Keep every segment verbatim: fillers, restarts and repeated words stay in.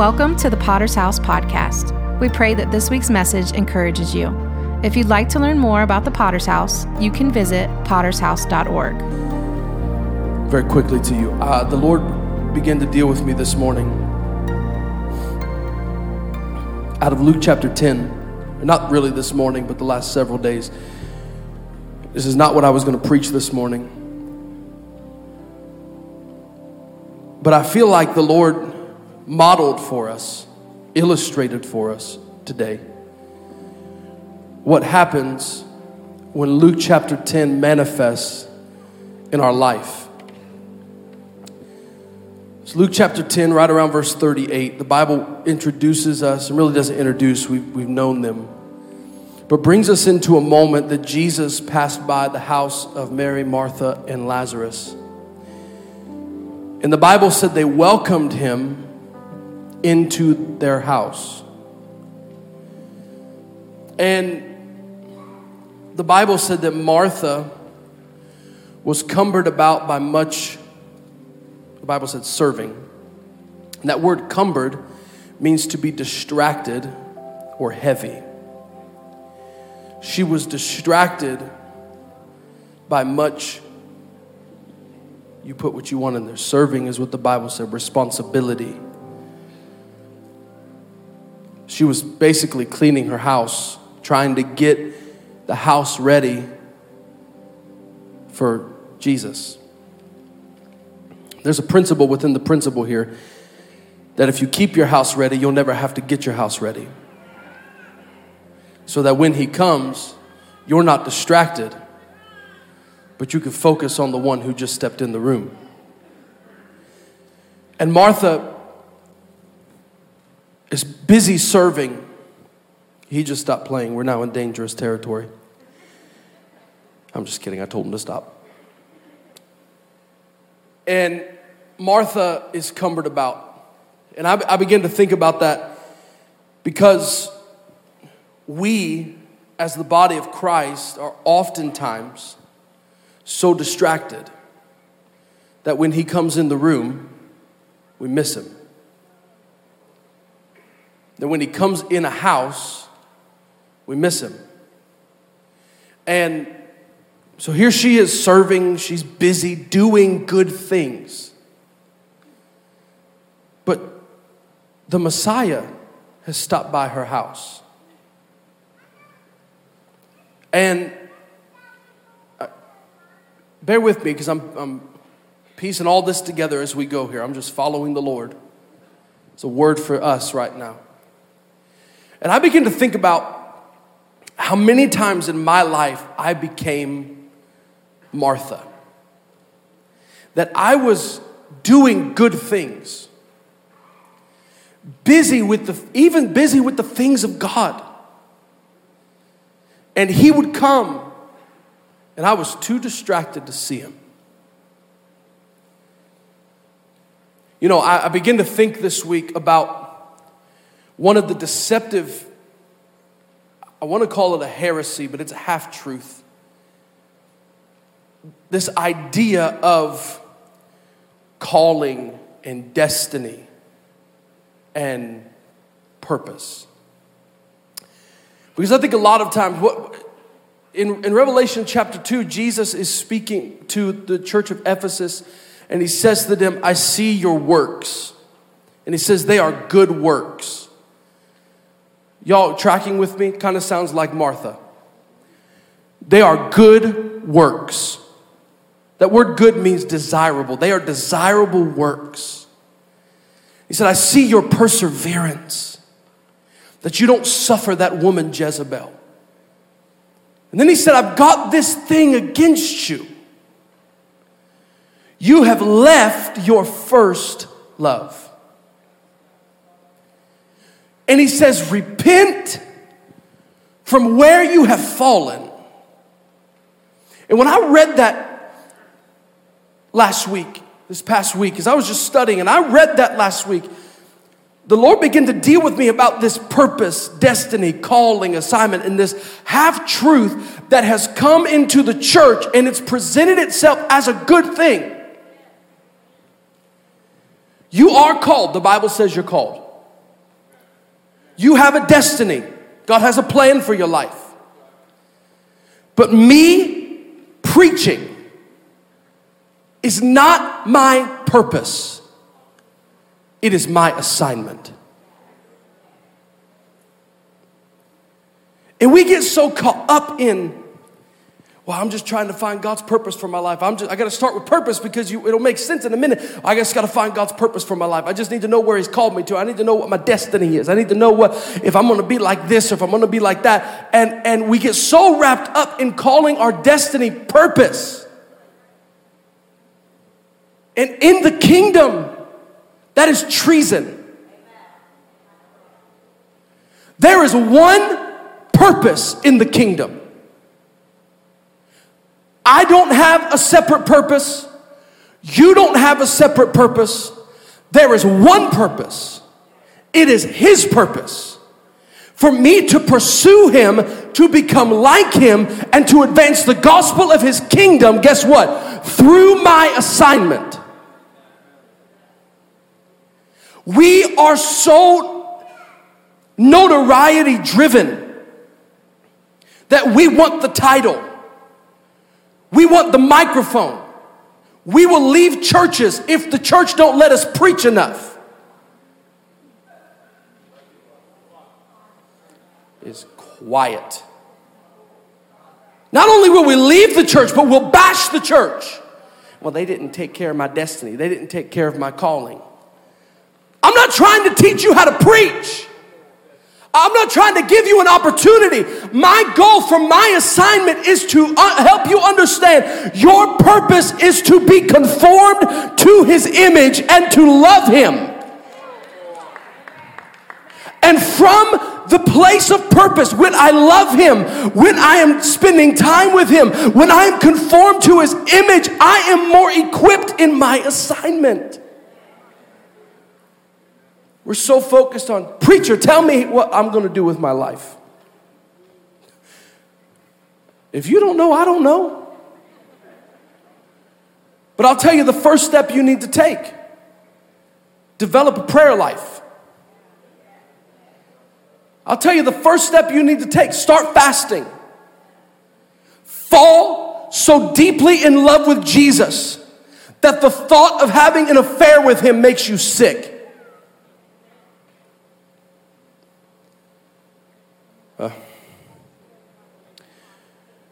Welcome to the Potter's House podcast. We pray that this week's message encourages you. If you'd like to learn more about the Potter's House, you can visit potters house dot org. Very quickly to you. Uh, the Lord began to deal with me this morning out of Luke chapter ten. Not really this morning, but the last several days. This is not what I was going to preach this morning. But I feel like the Lord modeled for us, illustrated for us today, what happens when Luke chapter ten manifests in our life. It's Luke chapter ten, right around verse thirty-eight. The Bible introduces us, and really doesn't introduce, we've, we've known them, but brings us into a moment that Jesus passed by the house of Mary, Martha, and Lazarus. And the Bible said they welcomed him into their house. And the Bible said that Martha was cumbered about by much, the Bible said serving. And that word cumbered means to be distracted or heavy. She was distracted by much. You put what you want in there. Serving is what the Bible said, responsibility. She was basically cleaning her house, trying to get the house ready for Jesus. There's a principle within the principle here that if you keep your house ready, you'll never have to get your house ready. So that when he comes, you're not distracted, but you can focus on the one who just stepped in the room. And Martha is busy serving. He just stopped playing. We're now in dangerous territory. I'm just kidding. I told him to stop. And Martha is cumbered about. And I, I began to think about that because we, as the body of Christ, are oftentimes so distracted that when he comes in the room, we miss him. That when he comes in a house, we miss him. And so here she is serving, she's busy doing good things. But the Messiah has stopped by her house. And bear with me because I'm, I'm piecing all this together as we go here. I'm just following the Lord. It's a word for us right now. And I begin to think about how many times in my life I became Martha. That I was doing good things. Busy with the, even busy with the things of God. And he would come. And I was too distracted to see him. You know, I, I begin to think this week about one of the deceptive, I want to call it a heresy, but it's a half-truth. This idea of calling and destiny and purpose. Because I think a lot of times, what... In, in Revelation chapter two, Jesus is speaking to the church of Ephesus, and he says to them, I see your works. And he says, they are good works. Y'all tracking with me? Kind of sounds like Martha. They are good works. That word good means desirable. They are desirable works. He said, I see your perseverance, that you don't suffer that woman Jezebel. And then he said, I've got this thing against you. You have left your first love. And he says, repent from where you have fallen. And when I read that last week, this past week, as I was just studying, and I read that last week, the Lord began to deal with me about this purpose, destiny, calling, assignment, and this half-truth that has come into the church, and it's presented itself as a good thing. You are called. The Bible says you're called. You have a destiny. God has a plan for your life. But me preaching is not my purpose. It is my assignment. And we get so caught up in, well, I'm just trying to find God's purpose for my life. I'm just, I got to start with purpose because you, it'll make sense in a minute. I just got to find God's purpose for my life. I just need to know where He's called me to. I need to know what my destiny is. I need to know what if I'm going to be like this or if I'm going to be like that. And, and we get so wrapped up in calling our destiny purpose. And in the kingdom, that is treason. There is one purpose in the kingdom. I don't have a separate purpose. You don't have a separate purpose. There is one purpose. It is His purpose. For me to pursue Him, to become like Him, and to advance the gospel of His kingdom, guess what? Through my assignment. We are so notoriety driven that we want the title. We want the microphone. We will leave churches if the church don't let us preach enough. It's quiet. Not only will we leave the church, but we'll bash the church. Well, they didn't take care of my destiny. They didn't take care of my calling. I'm not trying to teach you how to preach. I'm not trying to give you an opportunity. My goal for my assignment is to uh, help you understand your purpose is to be conformed to His image and to love Him. And from the place of purpose, when I love Him, when I am spending time with Him, when I am conformed to His image, I am more equipped in my assignment. We're so focused on, preacher, tell me what I'm going to do with my life. If you don't know, I don't know. But I'll tell you the first step you need to take. Develop a prayer life. I'll tell you the first step you need to take. Start fasting. Fall so deeply in love with Jesus that the thought of having an affair with Him makes you sick. Uh,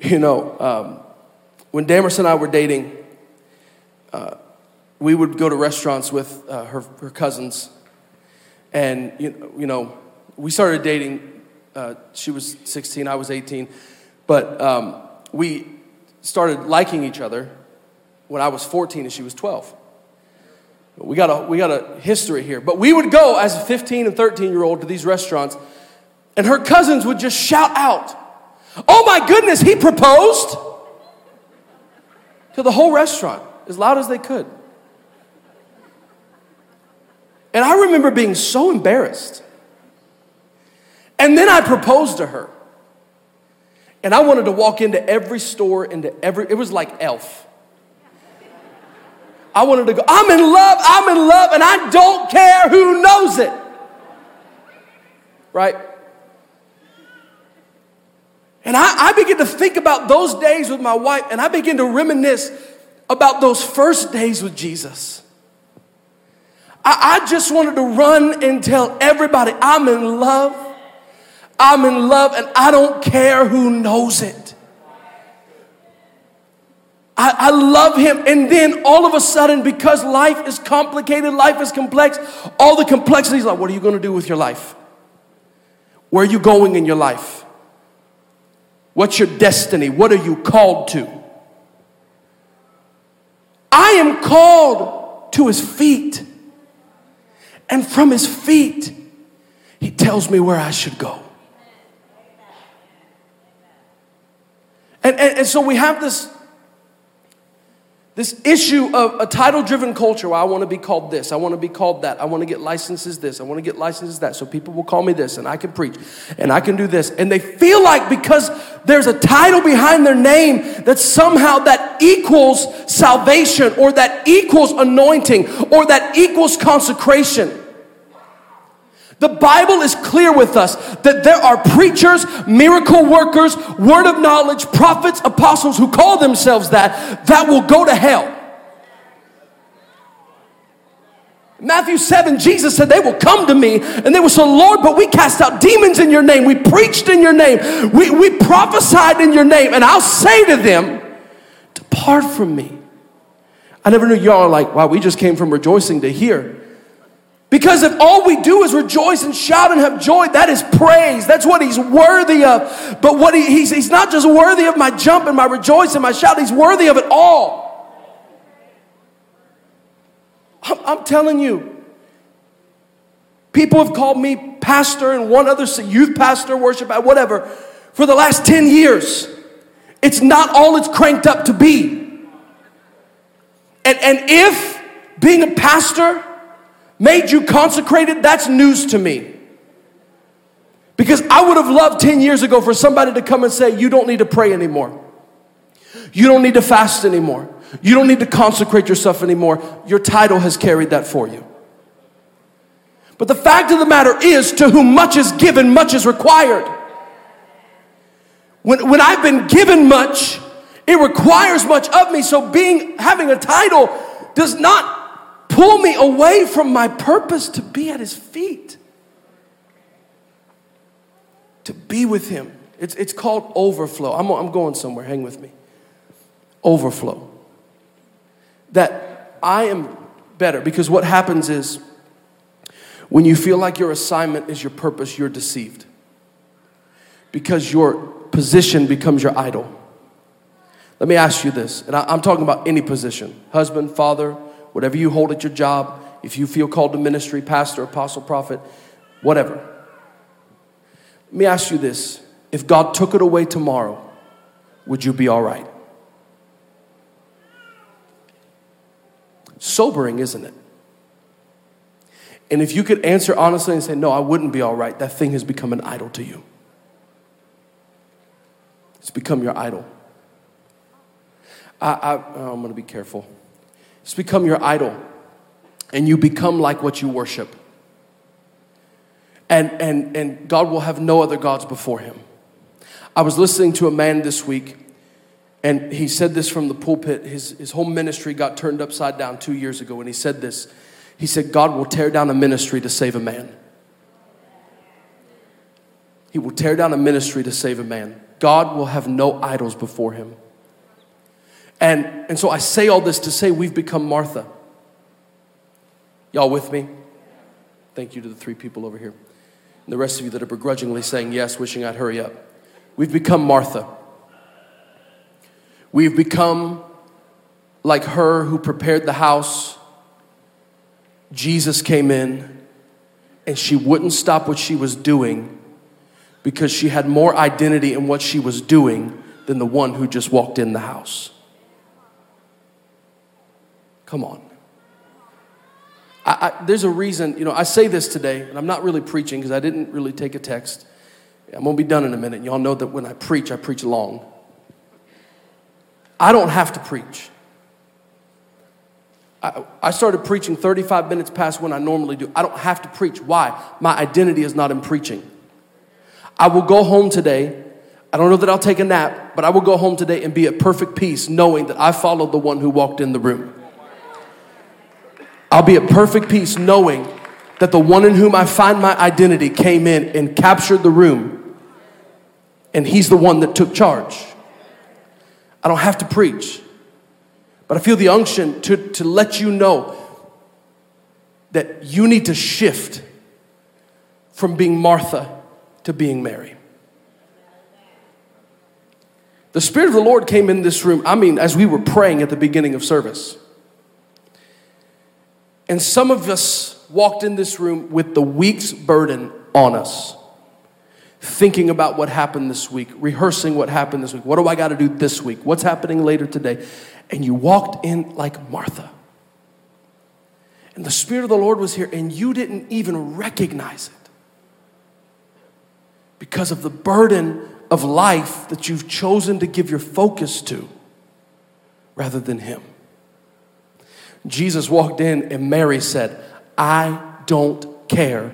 you know, um, when Damerson and I were dating, uh, we would go to restaurants with uh, her, her cousins. And, you, you know, we started dating. Uh, she was sixteen, I was eighteen. But um, we started liking each other when I was fourteen and she was twelve. We got a, we got a history here. But we would go as a fifteen and thirteen-year-old to these restaurants. And her cousins would just shout out, oh my goodness, he proposed, to the whole restaurant as loud as they could. And I remember being so embarrassed. And then I proposed to her. And I wanted to walk into every store, into every, it was like Elf. I wanted to go, I'm in love, I'm in love, and I don't care who knows it. Right? And I, I begin to think about those days with my wife, and I begin to reminisce about those first days with Jesus. I, I just wanted to run and tell everybody, I'm in love, I'm in love, and I don't care who knows it. I, I love Him. And then all of a sudden, because life is complicated, life is complex, all the complexities, like, what are you going to do with your life? Where are you going in your life? What's your destiny? What are you called to? I am called to His feet. And from His feet, He tells me where I should go. And, and, and so we have this, this issue of a title-driven culture where I want to be called this, I want to be called that, I want to get licenses this, I want to get licenses that, so people will call me this, and I can preach, and I can do this. And they feel like because there's a title behind their name that somehow that equals salvation, or that equals anointing, or that equals consecration. The Bible is clear with us that there are preachers, miracle workers, word of knowledge, prophets, apostles who call themselves that, that will go to hell. Matthew seven, Jesus said, they will come to me and they will say, Lord, but we cast out demons in your name. We preached in your name. We, we prophesied in your name. And I'll say to them, depart from me. I never knew y'all like, wow, we just came from rejoicing to here. Because if all we do is rejoice and shout and have joy, that is praise. That's what he's worthy of. But what he, he's, he's not just worthy of my jump and my rejoice and my shout. He's worthy of it all. I'm, I'm telling you, people have called me pastor and one other youth pastor, worship, whatever, for the last ten years. It's not all it's cranked up to be. And, and if being a pastor made you consecrated, that's news to me. Because I would have loved ten years ago for somebody to come and say, you don't need to pray anymore. You don't need to fast anymore. You don't need to consecrate yourself anymore. Your title has carried that for you. But the fact of the matter is, to whom much is given, much is required. When, when I've been given much, it requires much of me. So being having a title does not pull me away from my purpose to be at his feet. To be with him. It's, it's called overflow. I'm, I'm going somewhere. Hang with me. Overflow. That I am better. Because what happens is, when you feel like your assignment is your purpose, you're deceived. Because your position becomes your idol. Let me ask you this, and I, I'm talking about any position, husband, father, whatever you hold at your job, if you feel called to ministry, pastor, apostle, prophet, whatever. Let me ask you this, if God took it away tomorrow, would you be all right? Sobering, isn't it? And if you could answer honestly and say, no, I wouldn't be all right, that thing has become an idol to you. It's become your idol. I, I, I'm going to be careful. It's become your idol, and you become like what you worship. And and and God will have no other gods before him. I was listening to a man this week, and he said this from the pulpit. His, his whole ministry got turned upside down two years ago, and he said this. He said, God will tear down a ministry to save a man. He will tear down a ministry to save a man. God will have no idols before him. And, and so I say all this to say we've become Martha. Y'all with me? Thank you to the three people over here. And the rest of you that are begrudgingly saying yes, wishing I'd hurry up. We've become Martha. We've become like her who prepared the house. Jesus came in, and she wouldn't stop what she was doing, because she had more identity in what she was doing than the one who just walked in the house. Come on. I, I, there's a reason, you know, I say this today, and I'm not really preaching because I didn't really take a text. I'm going to be done in a minute. Y'all know that when I preach, I preach long. I don't have to preach. I, I started preaching thirty-five minutes past when I normally do. I don't have to preach. Why? My identity is not in preaching. I will go home today. I don't know that I'll take a nap, but I will go home today and be at perfect peace knowing that I followed the one who walked in the room. I'll be at perfect peace knowing that the one in whom I find my identity came in and captured the room, and he's the one that took charge. I don't have to preach, but I feel the unction to, to let you know that you need to shift from being Martha to being Mary. The Spirit of the Lord came in this room, I mean, as we were praying at the beginning of service. And some of us walked in this room with the week's burden on us, thinking about what happened this week, rehearsing what happened this week. What do I got to do this week? What's happening later today? And you walked in like Martha. And the Spirit of the Lord was here, and you didn't even recognize it, because of the burden of life that you've chosen to give your focus to rather than him. Jesus walked in, and Mary said, I don't care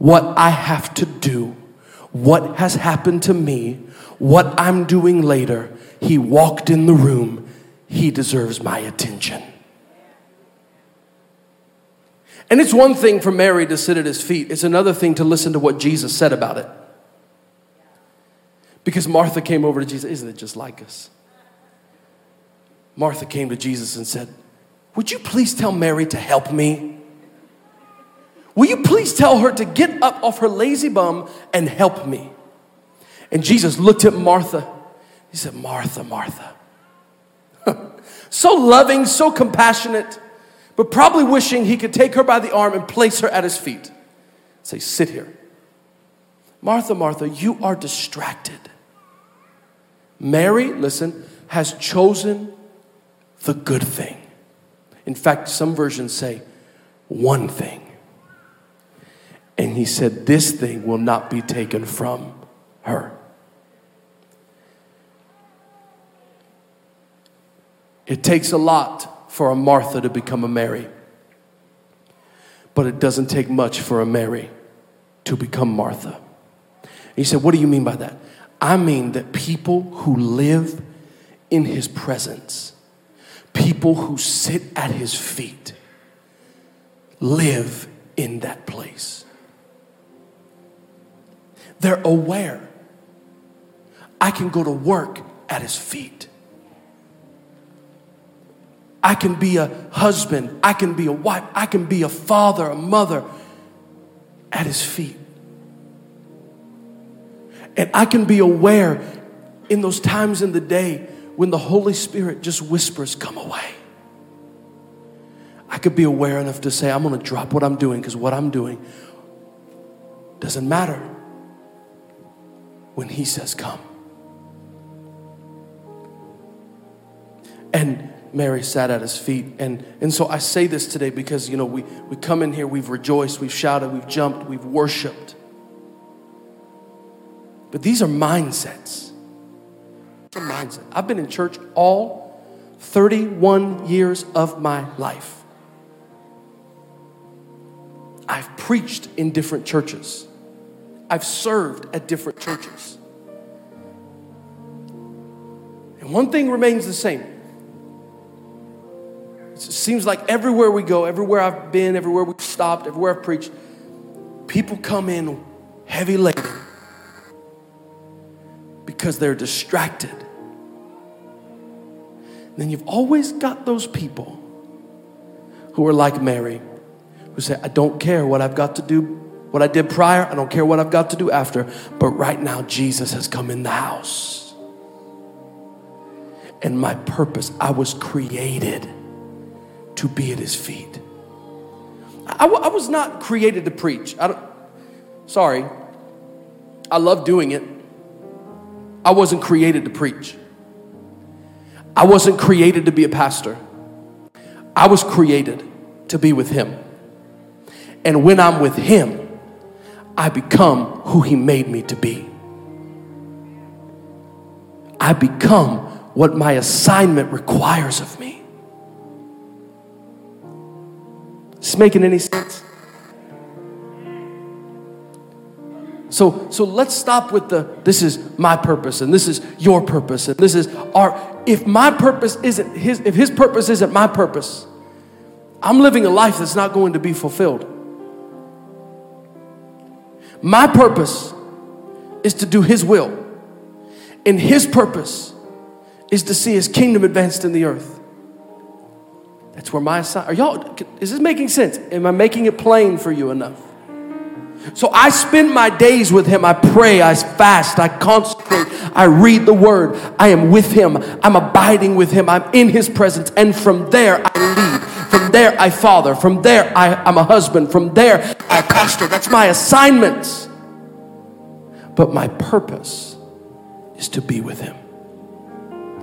what I have to do, what has happened to me, what I'm doing later. He walked in the room. He deserves my attention. And it's one thing for Mary to sit at his feet. It's another thing to listen to what Jesus said about it. Because Martha came over to Jesus. Isn't it just like us? Martha came to Jesus and said, "Would you please tell Mary to help me? Will you please tell her to get up off her lazy bum and help me?" And Jesus looked at Martha. He said, "Martha, Martha." So loving, so compassionate, but probably wishing he could take her by the arm and place her at his feet. Say, "Sit here. Martha, Martha, you are distracted. Mary," listen, "has chosen the good thing." In fact, some versions say one thing. And he said, "This thing will not be taken from her." It takes a lot for a Martha to become a Mary, but it doesn't take much for a Mary to become Martha. And he said, "What do you mean by that?" I mean that people who live in his presence, people who sit at his feet, live in that place. They're aware. I can go to work at his feet. I can be a husband. I can be a wife. I can be a father, a mother at his feet. And I can be aware in those times in the day when the Holy Spirit just whispers, "Come away." I could be aware enough to say, "I'm going to drop what I'm doing because what I'm doing doesn't matter when he says come." And Mary sat at his feet. And, and so I say this today because, you know, we, we come in here, we've rejoiced, we've shouted, we've jumped, we've worshiped. But these are mindsets. These are mindsets. I've been in church all thirty-one years of my life. I've preached in different churches. I've served at different churches. And one thing remains the same. It seems like everywhere we go, everywhere I've been, everywhere we've stopped, everywhere I've preached, people come in heavy laden because they're distracted. And then you've always got those people who are like Mary, who say, "I don't care what I've got to do, what I did prior. I don't care what I've got to do after. But right now, Jesus has come in the house. And my purpose, I was created to be at his feet." I, I was not created to preach. I don't, sorry. I love doing it. I wasn't created to preach. I wasn't created to be a pastor. I was created to be with him. And when I'm with him, I become who he made me to be. I become what my assignment requires of me. Is this making any sense? So, so let's stop with the, this is my purpose and this is your purpose and this is our, if my purpose isn't his, if his purpose isn't my purpose, I'm living a life that's not going to be fulfilled. My purpose is to do his will. And his purpose is to see his kingdom advanced in the earth. That's where my assignment, are y'all, is this making sense? Am I making it plain for you enough? So I spend my days with him. I pray, I fast, I consecrate, I read the word. I am with him. I'm abiding with him. I'm in his presence. And from there I lead. From there I father. From there I, I'm a husband. From there I pastor. That's my assignments. But my purpose is to be with him.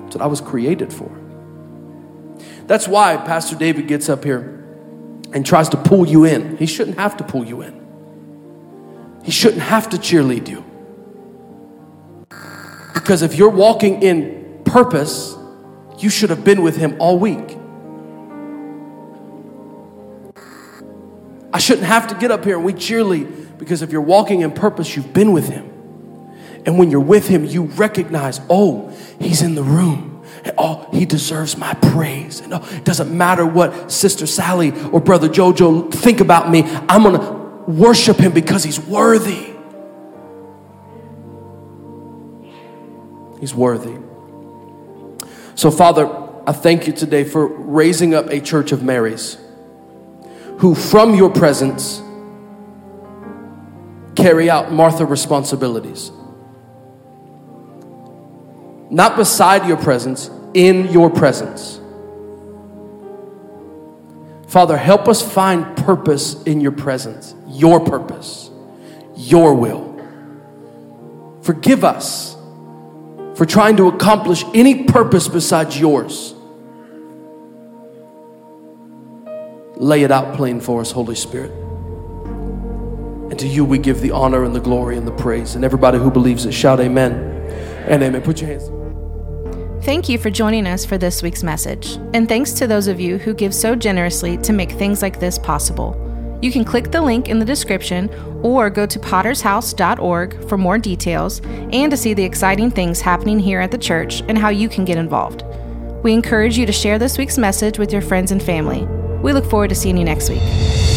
That's what I was created for. That's why Pastor David gets up here and tries to pull you in. He shouldn't have to pull you in. He shouldn't have to cheerlead you. Because if you're walking in purpose, you should have been with him all week. I shouldn't have to get up here and we cheerlead Because if you're walking in purpose, you've been with him. And when you're with him, you recognize, oh, he's in the room. And, oh, he deserves my praise. And, oh, it doesn't matter what Sister Sally or Brother Jojo think about me. I'm going to worship him because he's worthy. He's worthy. So, Father, I thank you today for raising up a church of Marys who from your presence carry out Martha responsibilities. Not beside your presence, in your presence. Father, help us find purpose in your presence, your purpose, your will. Forgive us for trying to accomplish any purpose besides yours. Lay it out plain for us, Holy Spirit. And to you we give the honor and the glory and the praise. And everybody who believes it, shout amen. And amen. Put your hands up. Thank you for joining us for this week's message. And thanks to those of you who give so generously to make things like this possible. You can click the link in the description or go to potters house dot org for more details and to see the exciting things happening here at the church and how you can get involved. We encourage you to share this week's message with your friends and family. We look forward to seeing you next week.